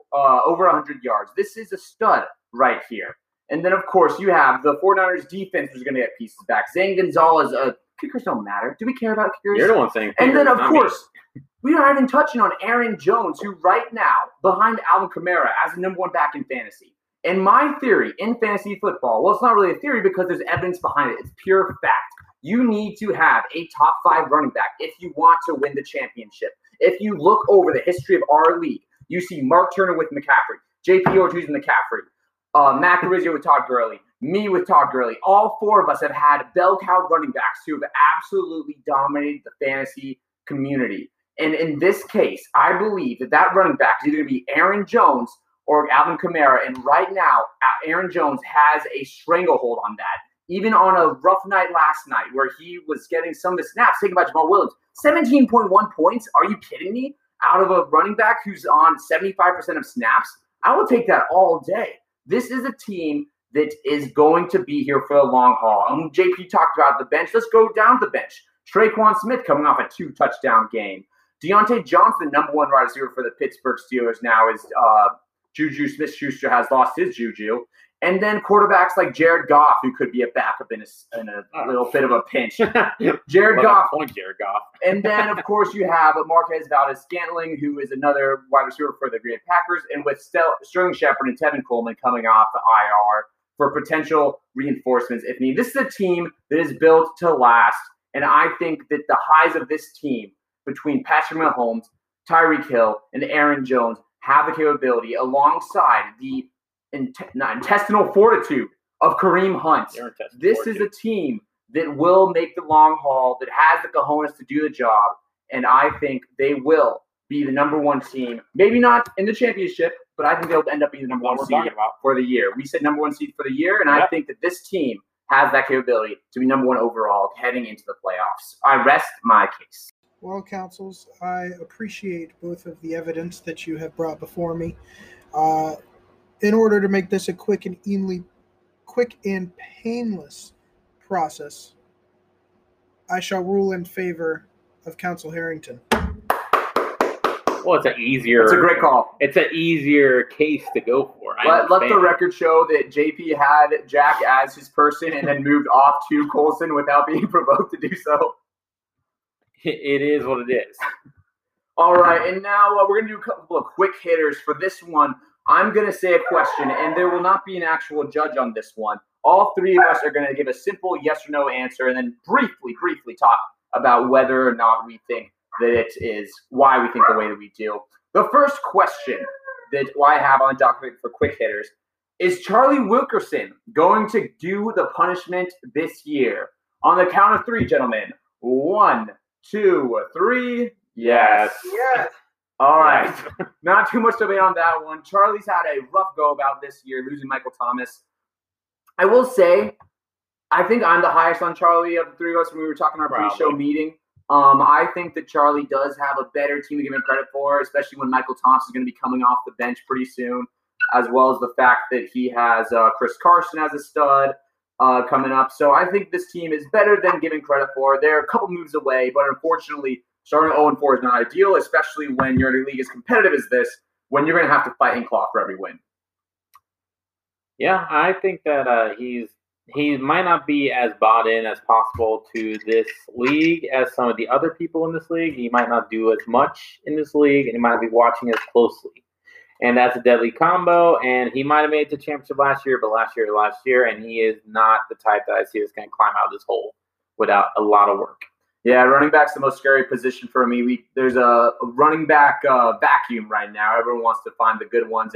yards. This is a stud right here. And then, of course, you have the 49ers defense, which is going to get pieces back. Zane Gonzalez, kickers don't matter. Do we care about kickers? You're the one saying kickers. And then, of course, we aren't even touching on Aaron Jones, who right now, behind Alvin Kamara, as the number one back in fantasy. And my theory in fantasy football, well, it's not really a theory because there's evidence behind it. It's pure fact. You need to have a top five running back if you want to win the championship. If you look over the history of our league, you see Mark Turner with McCaffrey, JP Ortiz and McCaffrey, Matt Carizio with Todd Gurley, me with Todd Gurley. All four of us have had bell cow running backs who have absolutely dominated the fantasy community. And in this case, I believe that that running back is either going to be Aaron Jones or Alvin Kamara. And right now, Aaron Jones has a stranglehold on that. Even on a rough night last night where he was getting some of the snaps taken by Jamal Williams, 17.1 points. Are you kidding me? Out of a running back who's on 75% of snaps? I will take that all day. This is a team that is going to be here for the long haul. And JP talked about the bench. Let's go down the bench. Tre'Quan Smith coming off a two-touchdown game. Deontay Johnson, number one wide receiver for the Pittsburgh Steelers now, is Juju Smith-Schuster has lost his juju. And then quarterbacks like Jared Goff, who could be a backup in a little bit of a pinch. Jared Goff. And then, of course, you have Marquez Valdes-Scantling, who is another wide receiver for the Green Bay Packers, and with Sterling Shepard and Tevin Coleman coming off the IR for potential reinforcements if needed. This is a team that is built to last, and I think that the highs of this team between Patrick Mahomes, Tyreek Hill, and Aaron Jones have the capability alongside the intestinal fortitude of Kareem Hunt. This fortitude is a team that will make the long haul, that has the cojones to do the job, and I think they will be the number one team. Maybe not in the championship, but I think they'll end up being the number one seed for the year. We said number one seed for the year, and I think that this team has that capability to be number one overall heading into the playoffs. I rest my case. Well, counsels, I appreciate both of the evidence that you have brought before me. In order to make this a quick and painless process, I shall rule in favor of Counsel Harrington. Well, it's a great call. It's an easier case to go for. Let the record show that JP had Jack as his person and then moved off to Colson without being provoked to do so. It is what it is. All right, and now we're going to do a couple of quick hitters for this one. I'm going to say a question, and there will not be an actual judge on this one. All three of us are going to give a simple yes or no answer and then briefly talk about whether or not we think that it is, why we think the way that we do. The first question that I have on the document for quick hitters is Charlie Wilkerson going to do the punishment this year? On the count of three, gentlemen. 1, 2, 3. Yes. All right, not too much debate on that one. Charlie's had a rough go about this year, losing Michael Thomas. I will say, I think I'm the highest on Charlie of the three of us when we were talking our pre-show meeting. I think that Charlie does have a better team to give him credit for, especially when Michael Thomas is going to be coming off the bench pretty soon, as well as the fact that he has Chris Carson as a stud coming up. So I think this team is better than giving credit for. They're a couple moves away, but unfortunately, starting 0-4 is not ideal, especially when you're in a league as competitive as this, when you're going to have to fight and claw for every win. Yeah, I think that he's he might not be as bought in as possible to this league as some of the other people in this league. He might not do as much in this league, and he might not be watching as closely. And that's a deadly combo, and he might have made it to championship last year, but last year, and he is not the type that I see that's going to climb out of this hole without a lot of work. Yeah, running back's the most scary position for me. There's a running back vacuum right now. Everyone wants to find the good ones,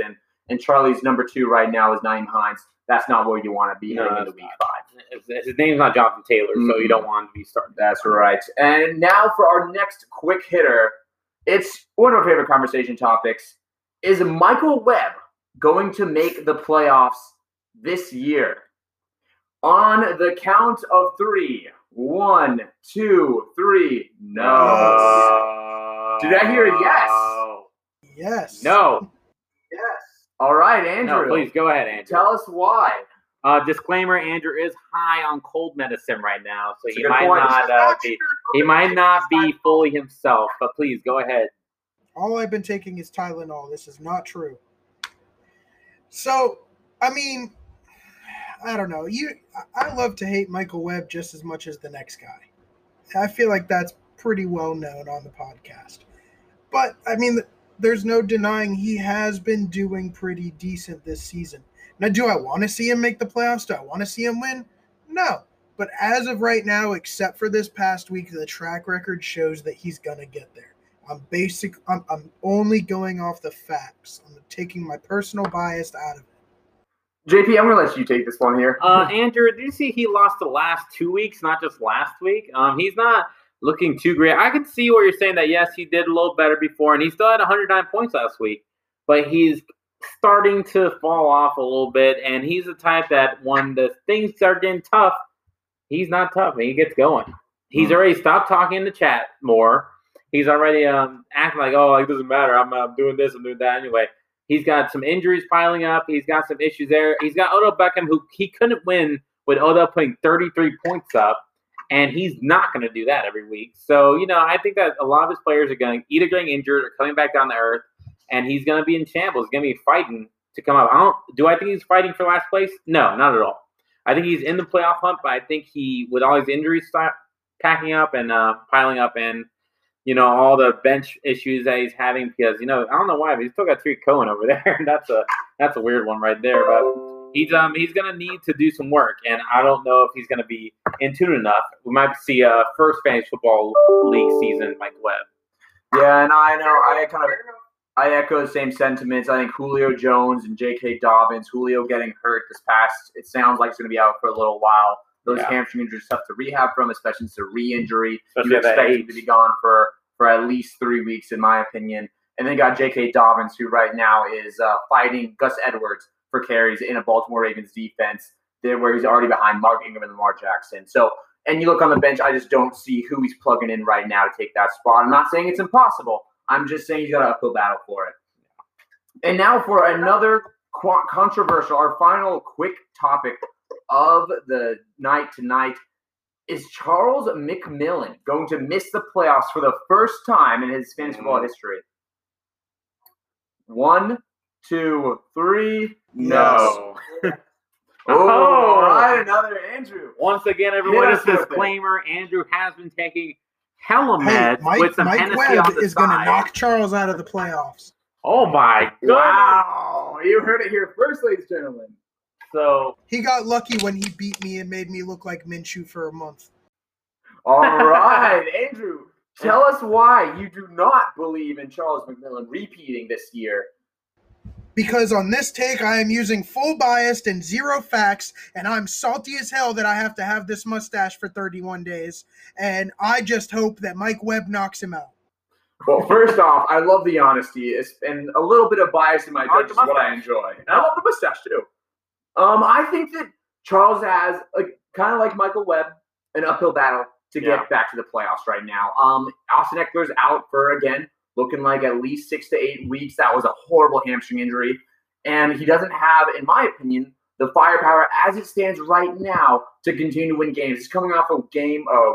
and Charlie's number two right now is Nyheim Hines. That's not where you want to be heading into week 5. His name's not Jonathan Taylor, so you don't want to be starting. That's right. And now for our next quick hitter, it's one of our favorite conversation topics. Is Michael Webb going to make the playoffs this year? On the count of 3. 1, 2, 3. No. Did I hear a yes? Yes. No. Yes. All right, Andrew. No, please go ahead, Andrew. Tell us why. Disclaimer: Andrew is high on cold medicine right now, so he might not be fully himself. But please go ahead. All I've been taking is Tylenol. This is not true. So, I mean, I don't know. I love to hate Michael Webb just as much as the next guy. I feel like that's pretty well known on the podcast. But, I mean, there's no denying he has been doing pretty decent this season. Now, do I want to see him make the playoffs? Do I want to see him win? No. But as of right now, except for this past week, the track record shows that he's going to get there. I'm only going off the facts. I'm taking my personal bias out of it. JP, I'm going to let you take this one here. Andrew, did you see he lost the last 2 weeks, not just last week? He's not looking too great. I can see where you're saying that, yes, he did a little better before, and he still had 109 points last week. But he's starting to fall off a little bit, and he's the type that when the things are getting tough, he's not tough, and he gets going. He's already stopped talking in the chat more. He's already acting like, oh, it doesn't matter. I'm doing this. I'm doing that anyway. He's got some injuries piling up. He's got some issues there. He's got Odell Beckham, who he couldn't win with Odell putting 33 points up, and he's not going to do that every week. So, you know, I think that a lot of his players are either getting injured or coming back down to earth, and he's going to be in shambles. He's going to be fighting to come up. Do I think he's fighting for last place? No, not at all. I think he's in the playoff hunt, but I think he, with all his injuries packing up and piling up and, you know, all the bench issues that he's having because, you know, I don't know why, but he's still got Tariq Cohen over there. That's a weird one right there. But he's going to need to do some work, and I don't know if he's going to be in tune enough. We might see a first Spanish football league season, Mike Webb. Yeah, and I know. I echo the same sentiments. I think Julio Jones and J.K. Dobbins, Julio getting hurt this past, it sounds like he's going to be out for a little while. Those hamstring injuries tough to rehab from, especially it's a re-injury. You expect him to be gone for at least 3 weeks, in my opinion. And then you got J.K. Dobbins, who right now is fighting Gus Edwards for carries in a Baltimore Ravens defense, where he's already behind Mark Ingram and Lamar Jackson. So, and you look on the bench, I just don't see who he's plugging in right now to take that spot. I'm not saying it's impossible. I'm just saying he's got an uphill battle for it. And now for another controversial, our final quick topic of the night tonight. Is Charles McMillan going to miss the playoffs for the first time in his fantasy football history? 1, 2, 3. No. Yes. All right, another Andrew. Once again, everyone, it's disclaimer. Andrew has been taking hella meds with some Mike Hennessy Webb on the is going to knock Charles out of the playoffs. Oh, my God. Wow. You heard it here first, ladies and gentlemen. So he got lucky when he beat me and made me look like Minshew for a month. All right, Andrew, tell us why you do not believe in Charles McMillan repeating this year. Because on this take, I am using full bias and zero facts, and I'm salty as hell that I have to have this mustache for 31 days, and I just hope that Mike Webb knocks him out. Well, first off, I love the honesty, and a little bit of bias in my judge is what I enjoy. And I love the mustache, too. I think that Charles has, kind of like Michael Webb, an uphill battle to get back to the playoffs right now. Austin Eckler's out for, again, looking like at least 6 to 8 weeks. That was a horrible hamstring injury. And he doesn't have, in my opinion, the firepower as it stands right now to continue to win games. He's coming off a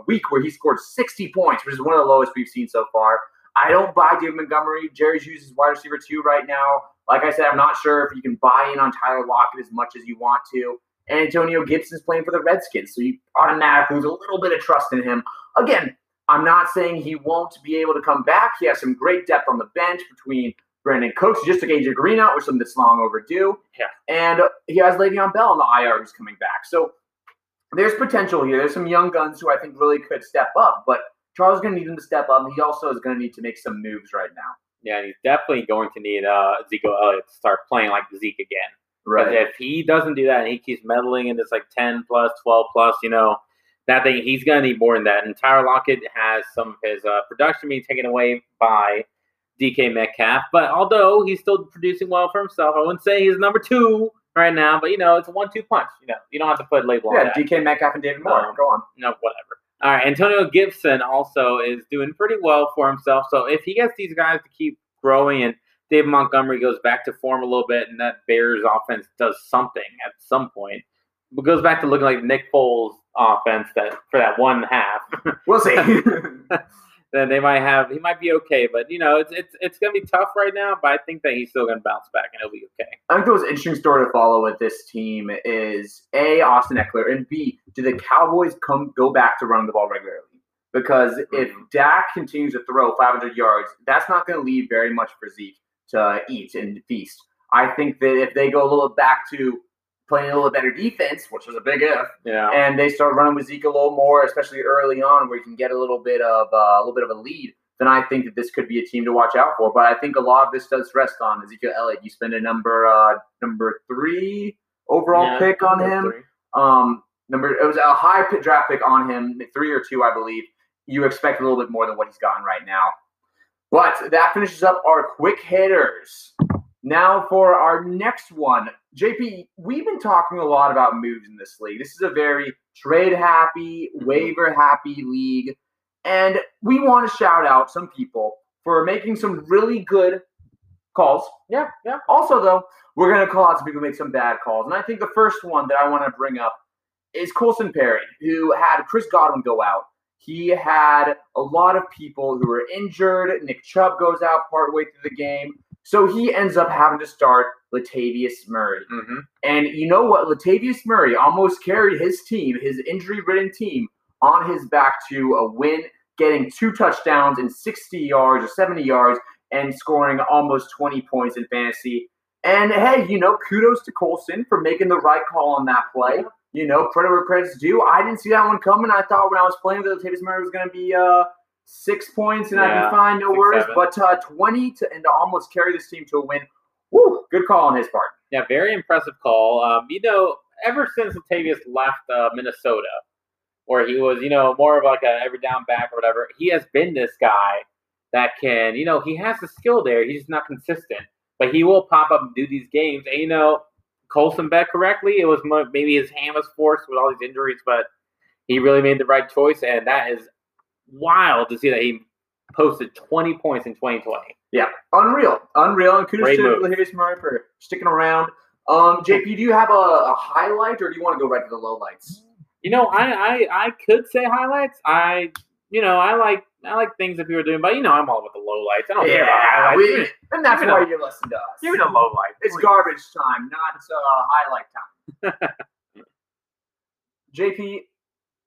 week where he scored 60 points, which is one of the lowest we've seen so far. I don't buy David Montgomery. Jerry Hughes is wide receiver 2 right now. Like I said, I'm not sure if you can buy in on Tyler Lockett as much as you want to. and Antonio Gibson's playing for the Redskins, so you automatically lose a little bit of trust in him. Again, I'm not saying he won't be able to come back. He has some great depth on the bench between Brandon Cooks, just took AJ Green out, which is something that's long overdue. Yeah. And he has Le'Veon Bell on the IR who's coming back. So there's potential here. There's some young guns who I think really could step up, but Charles is going to need him to step up, and he also is going to need to make some moves right now. Yeah, and he's definitely going to need Zeke Elliott to start playing like Zeke again. Right. If he doesn't do that and he keeps meddling in this like 10-plus, 12-plus, you know, that thing, he's going to need more than that. And Tyler Lockett has some of his production being taken away by DK Metcalf. But although he's still producing well for himself, I wouldn't say he's number two right now. But, you know, it's a 1-2 punch. You know, you don't have to put a label on that. Yeah, DK Metcalf and David Moore. Go on. No, whatever. All right, Antonio Gibson also is doing pretty well for himself. So if he gets these guys to keep growing and David Montgomery goes back to form a little bit and that Bears offense does something at some point, it goes back to looking like Nick Foles' offense that for that one half. We'll see. Then he might be okay. But, you know, it's going to be tough right now, but I think that he's still going to bounce back and he'll be okay. I think the most interesting story to follow with this team is, A, Austin Eckler, and B, do the Cowboys go back to running the ball regularly? Because if Dak continues to throw 500 yards, that's not going to leave very much for Zeke to eat and feast. I think that if they go a little back to playing a little better defense, which was a big if, and they start running with Zeke a little more, especially early on, where you can get a little bit of a lead, then I think that this could be a team to watch out for. But I think a lot of this does rest on Ezekiel Elliott. You spend a number three overall pick on him. It was a high draft pick on him, 3 or 2, I believe. You expect a little bit more than what he's gotten right now. But that finishes up our quick hitters. Now for our next one. JP, we've been talking a lot about moves in this league. This is a very trade-happy, waiver-happy league. And we want to shout out some people for making some really good calls. Yeah, yeah. Also, though, we're going to call out some people who made some bad calls. And I think the first one that I want to bring up is Colson Perry, who had Chris Godwin go out. He had a lot of people who were injured. Nick Chubb goes out partway through the game. So he ends up having to start Latavius Murray. Mm-hmm. And you know what? Latavius Murray almost carried his team, his injury-ridden team, on his back to a win, getting 2 touchdowns and 60 yards or 70 yards and scoring almost 20 points in fantasy. And, hey, you know, kudos to Colson for making the right call on that play. You know, credit where credit's due. I didn't see that one coming. I thought when I was playing that Latavius Murray was going to be 6 points, and I'd be fine, no worries. But 20 to almost carry this team to a win. Woo, good call on his part. Yeah, very impressive call. You know, ever since Latavius left Minnesota, where he was, you know, more of like an every down back or whatever, he has been this guy that can, you know, he has the skill there. He's just not consistent. But he will pop up and do these games. And, you know, Colson bet correctly. It was maybe his hand was forced with all these injuries, but he really made the right choice, and that is wild to see that he posted 20 points in 2020. Yeah, unreal, and kudos to Latavius Murray for sticking around. JP, do you have a highlight, or do you want to go right to the lowlights? You know, I could say highlights. I like things that people are doing, but you know, I'm all about the lowlights. I don't care about highlights. And that's why you listen to us. Give it a lowlight. It's garbage time, not highlight time. JP,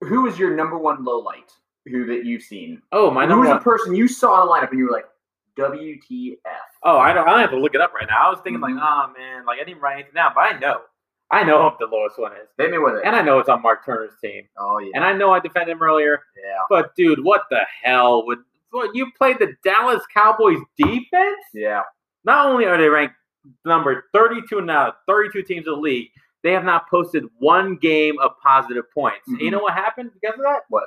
who is your number one lowlight? Who that you've seen? Oh, my number one. Who's the person you saw in the lineup and you were like, WTF? Oh, I don't have to look it up right now. I was thinking I didn't write anything down, but I know who the lowest one is. Hit me with it. And I know it's on Mark Turner's team. Oh yeah. And I know I defended him earlier. Yeah. But dude, what the hell? You played the Dallas Cowboys defense? Yeah. Not only are they ranked number 32 now, 32 teams in the league, they have not posted one game of positive points. Mm-hmm. And you know what happened because of that? What?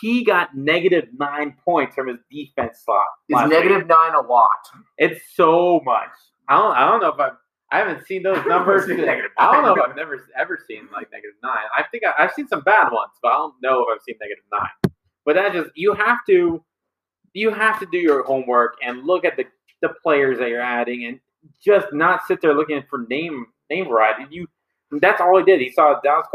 He got negative 9 points from his defense slot. Is negative 9 a lot? It's so much. I haven't seen those numbers. I don't know if I've ever seen like -9. I think I've seen some bad ones, but I don't know if I've seen -9. But that just you have to do your homework and look at the players that you're adding and just not sit there looking for name variety. That's all he did. He saw Dallas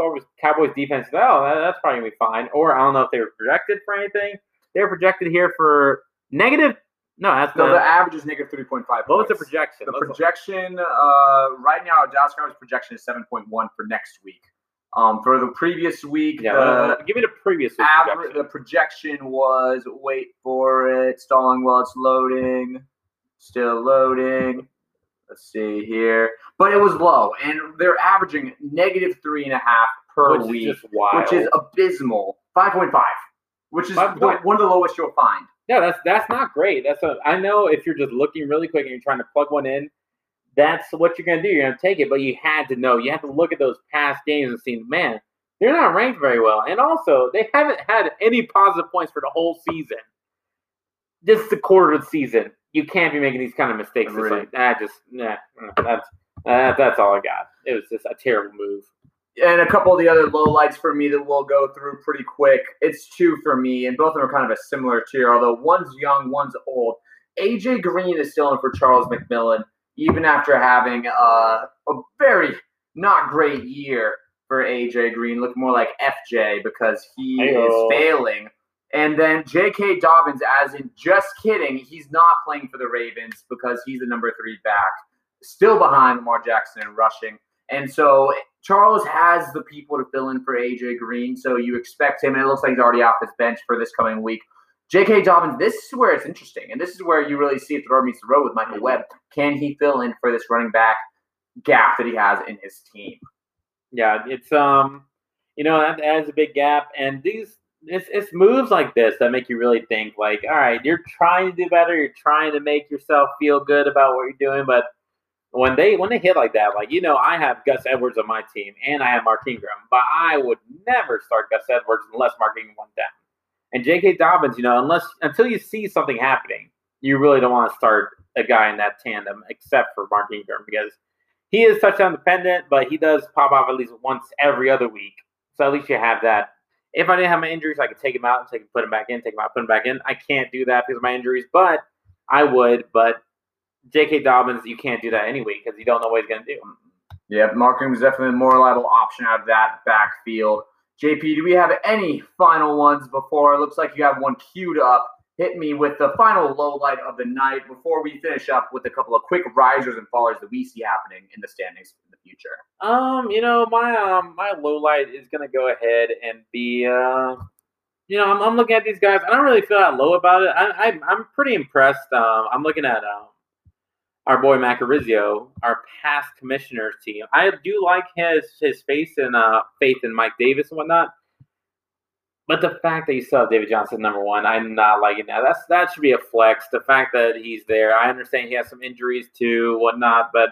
Cowboys defense. That's probably going to be fine. Or I don't know if they were projected for anything. They were projected here for negative. No, that's not. No, the average is negative 3.5. What was the projection? The projection right now, Dallas Cowboys projection is 7.1 for next week. For the previous week, give me the previous week projection. The projection was, wait for it, stalling while it's loading, still loading. Let's see here. But it was low, and they're averaging -3.5 per week, which is abysmal. 5.5, which is one of the lowest you'll find. Yeah, that's not great. I know if you're just looking really quick and you're trying to plug one in, that's what you're going to do. You're going to take it, but you had to know. You have to look at those past games and see, man, they're not ranked very well. And also, they haven't had any positive points for the whole season. This is the quarter of the season. You can't be making these kind of mistakes. It's like, that's all I got. It was just a terrible move. And a couple of the other lowlights for me that we'll go through pretty quick. It's two for me, and both of them are kind of a similar tier, although one's young, one's old. AJ Green is still in for Charles McMillan, even after having a very not great year for AJ Green. Look more like FJ because he is failing. And then J.K. Dobbins, as in just kidding, he's not playing for the Ravens because he's the #3 back, still behind Lamar Jackson in rushing. And so Charles has the people to fill in for A.J. Green, so you expect him, and it looks like he's already off his bench for this coming week. J.K. Dobbins, this is where it's interesting, and this is where you really see if the road meets the road with Michael Webb. Can he fill in for this running back gap that he has in his team? Yeah, it's that is a big gap, and it's moves like this that make you really think, like, all right, you're trying to do better, you're trying to make yourself feel good about what you're doing, but when they hit like that, like, I have Gus Edwards on my team and I have Mark Ingram, but I would never start Gus Edwards unless Mark Ingram went down. And J.K. Dobbins, until you see something happening, you really don't want to start a guy in that tandem except for Mark Ingram, because he is touchdown dependent, but he does pop off at least once every other week. So at least you have that. If I didn't have my injuries, I could take him out, put him back in, take him out, put him back in. I can't do that because of my injuries, but I would, but J.K. Dobbins, you can't do that anyway because you don't know what he's going to do. Yeah, Mark Ingram is definitely a more reliable option out of that backfield. JP, do we have any final ones before? It looks like you have one queued up. Hit me with the final low light of the night before we finish up with a couple of quick risers and fallers that we see happening in the standings in the future. My low light is going to go ahead and be, I'm looking at these guys. I don't really feel that low about it. I'm pretty impressed. I'm looking at our boy Macarizio, our past commissioner's team. I do like his faith and Mike Davis and whatnot. But the fact that you still have David Johnson #1, I'm not liking that. That should be a flex. The fact that he's there, I understand he has some injuries too, whatnot. But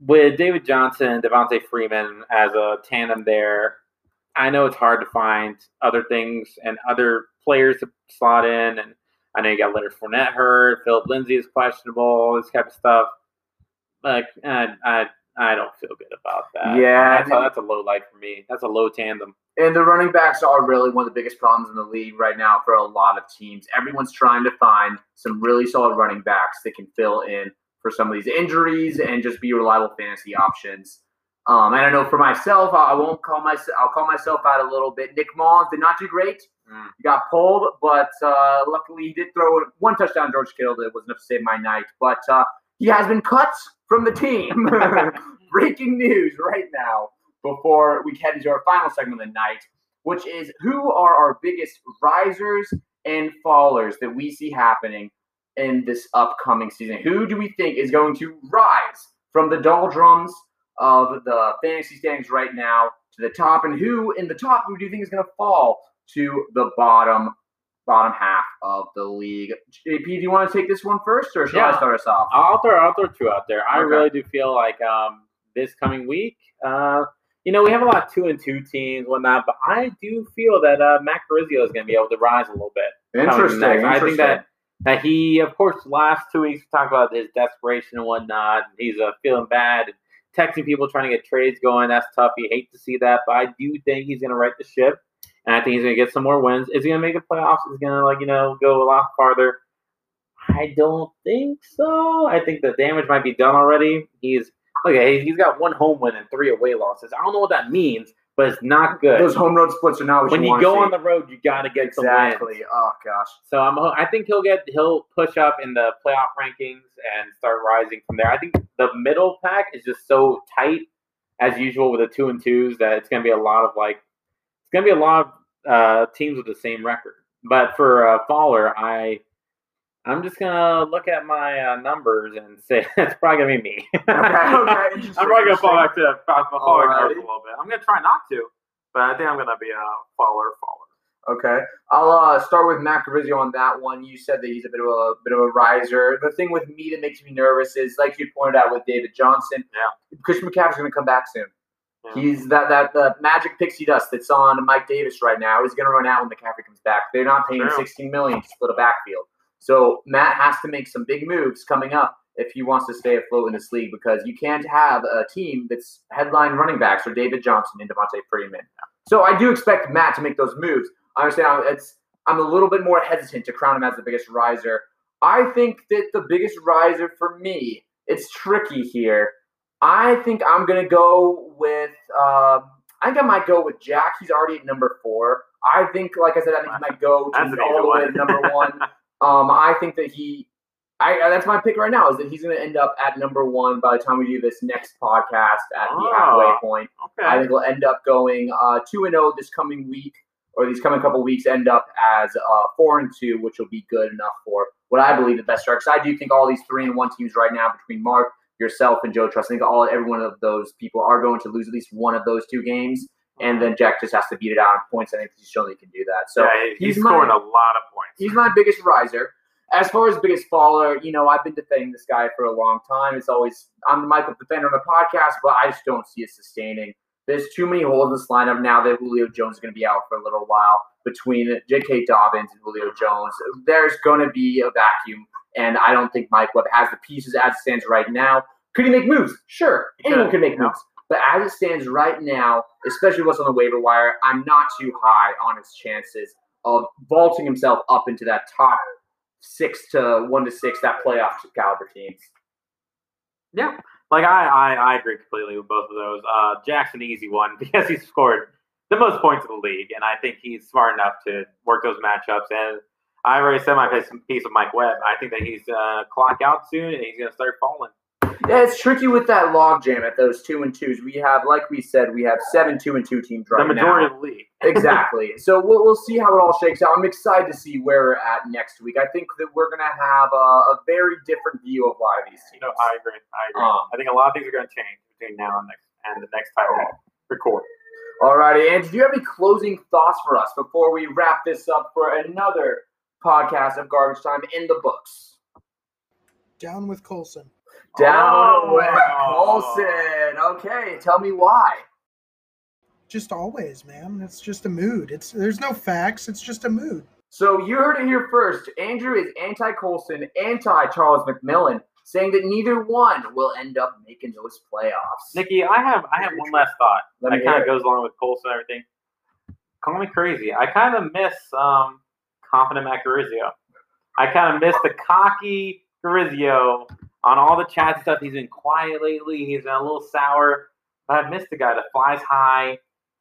with David Johnson and Devontae Freeman as a tandem there, I know it's hard to find other things and other players to slot in, and I know you got Leonard Fournette hurt. Philip Lindsay is questionable. All this type of stuff. Like, I don't feel good about that. Yeah, that's a low light for me. That's a low tandem. And the running backs are really one of the biggest problems in the league right now for a lot of teams. Everyone's trying to find some really solid running backs that can fill in for some of these injuries and just be reliable fantasy options. And I know for myself, I'll call myself out a little bit. Nick Mullins did not do great. He got pulled, but luckily he did throw one touchdown. George Kittle, that was enough to save my night. But he has been cut from the team. Breaking news right now before we head into our final segment of the night, which is who are our biggest risers and fallers that we see happening in this upcoming season. Who do we think is going to rise from the doldrums of the fantasy standings right now to the top, and who in the top who do you think is going to fall to the bottom half of the league? JP, do you want to take this one first, or should I start us off? I'll throw two out there. I really do feel like this coming week, we have a lot of 2-2 teams, whatnot, but I do feel that Matt Carizio is going to be able to rise a little bit. Interesting. I think that he, of course, last 2 weeks we talked about his desperation and whatnot. He's feeling bad, and texting people trying to get trades going. That's tough. You hate to see that, but I do think he's going to right the ship. And I think he's going to get some more wins. Is he going to make the playoffs? Is he going to, go a lot farther? I don't think so. I think the damage might be done already. He's got one home win and 3 away losses. I don't know what that means, but it's not good. Those home road splits are not what you want to see. When you go on the road, you got to get some wins. Exactly. Oh, gosh. So I think he'll push up in the playoff rankings and start rising from there. I think the middle pack is just so tight. as usual with the 2-2s, that it's going to be a lot of teams with the same record. But for Fowler, I'm just going to look at my numbers and say it's probably going to be me. Okay, I'm probably going to fall back to Fowler a little bit. I'm going to try not to, but I think I'm going to be a Fowler. Okay, I'll start with Matt Gravizio on that one. You said that he's a bit of a riser. The thing with me that makes me nervous is, like you pointed out with David Johnson, Christian McCaffrey's going to come back soon. Yeah. He's that magic pixie dust that's on Mike Davis right now is going to run out when McCaffrey comes back. They're not paying $16 million to split a backfield. So Matt has to make some big moves coming up if he wants to stay afloat in this league, because you can't have a team that's headline running backs or David Johnson and Devontae Freeman. So I do expect Matt to make those moves. I understand I'm a little bit more hesitant to crown him as the biggest riser. I think that the biggest riser for me, it's tricky here. I think I'm going to go with – I think I might go with Jack. He's already at number 4. I think, like I said, I think he might go to all the way to number 1. I think that that's my pick right now, is that he's going to end up at number 1 by the time we do this next podcast at the halfway point. Okay. I think we'll end up going 2-0 this coming week. Or these coming couple weeks end up as 4-2, which will be good enough for what I believe the best are. Because I do think all these 3-1 teams right now, between Mark, yourself, and Joe Truss, I think every one of those people are going to lose at least one of those two games, and then Jack just has to beat it out on points. I think he's shown he can do that. So yeah, he's scoring a lot of points. He's my biggest riser. As far as biggest faller, I've been defending this guy for a long time. It's always I'm the Michael defender on the podcast, but I just don't see it sustaining. There's too many holes in this lineup now that Julio Jones is going to be out for a little while. Between J.K. Dobbins and Julio Jones, there's going to be a vacuum, and I don't think Mike Webb has the pieces as it stands right now. Could he make moves? Sure. Anyone can make moves. But as it stands right now, especially what's on the waiver wire, I'm not too high on his chances of vaulting himself up into that top 6 to 1 to 6, that playoff caliber teams. Yeah. Like, I agree completely with both of those. Jack's an easy one because he's scored the most points in the league, and I think he's smart enough to work those matchups. And I already said my piece of Mike Webb. I think that he's going to clock out soon, and he's going to start falling. Yeah, it's tricky with that logjam at those 2-2s. We have, like we said, 7 2-2 teams right now. The majority of the league. Exactly. So we'll see how it all shakes out. I'm excited to see where we're at next week. I think that we're going to have a very different view of a lot of these teams. No, I agree. I think a lot of things are going to change between now and the next time we record. All righty, Andrew, do you have any closing thoughts for us before we wrap this up for another podcast of Garbage Time in the books? Down with Colson. Down with Colson. Okay, tell me why. Just always, man. It's just a mood. There's no facts. It's just a mood. So you heard it here first. Andrew is anti-Colson, anti-Charles McMillan, saying that neither one will end up making those playoffs. Nikki, I have one last thought. That kind of goes along with Colson and everything. Call me crazy. I kind of miss confident Matt Gravizio. I kind of miss the cocky Gravizio. On all the chat stuff, he's been quiet lately. He's been a little sour. But I've missed the guy that flies high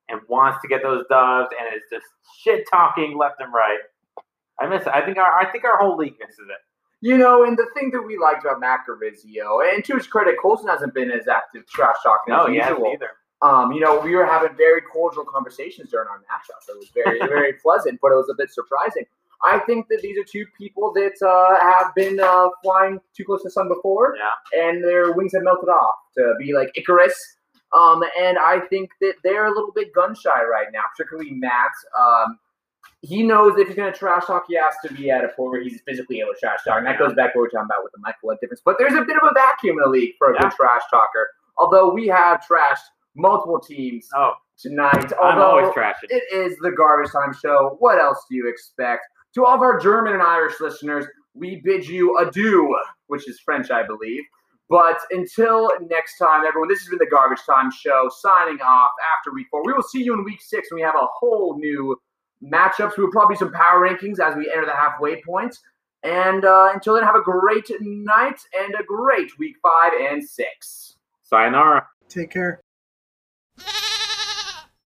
and wants to get those dubs and is just shit-talking left and right. I miss it. I think our whole league misses it. And the thing that we liked about Matt Gravizio, and to his credit, Colson hasn't been as active trash-talking as usual. No, either. We were having very cordial conversations during our matchup. It was very, very pleasant, but it was a bit surprising. I think that these are two people that have been flying too close to the sun before, and their wings have melted off to be like Icarus. And I think that they're a little bit gun-shy right now, particularly Matt. He knows that if he's going to trash talk, he has to be at a point where he's physically able to trash talk. And that goes back to what we're talking about with the Michael Webb difference. But there's a bit of a vacuum in the league for a good trash talker, although we have trashed multiple teams tonight. Although I'm always trashing. It is the Garbage Time Show. What else do you expect? To all of our German and Irish listeners, we bid you adieu, which is French, I believe. But until next time, everyone, this has been the Garbage Time Show, signing off after week 4. We will see you in week 6 when we have a whole new matchups. We will probably do some power rankings as we enter the halfway point. And until then, have a great night and a great week 5 and 6. Sayonara. Take care.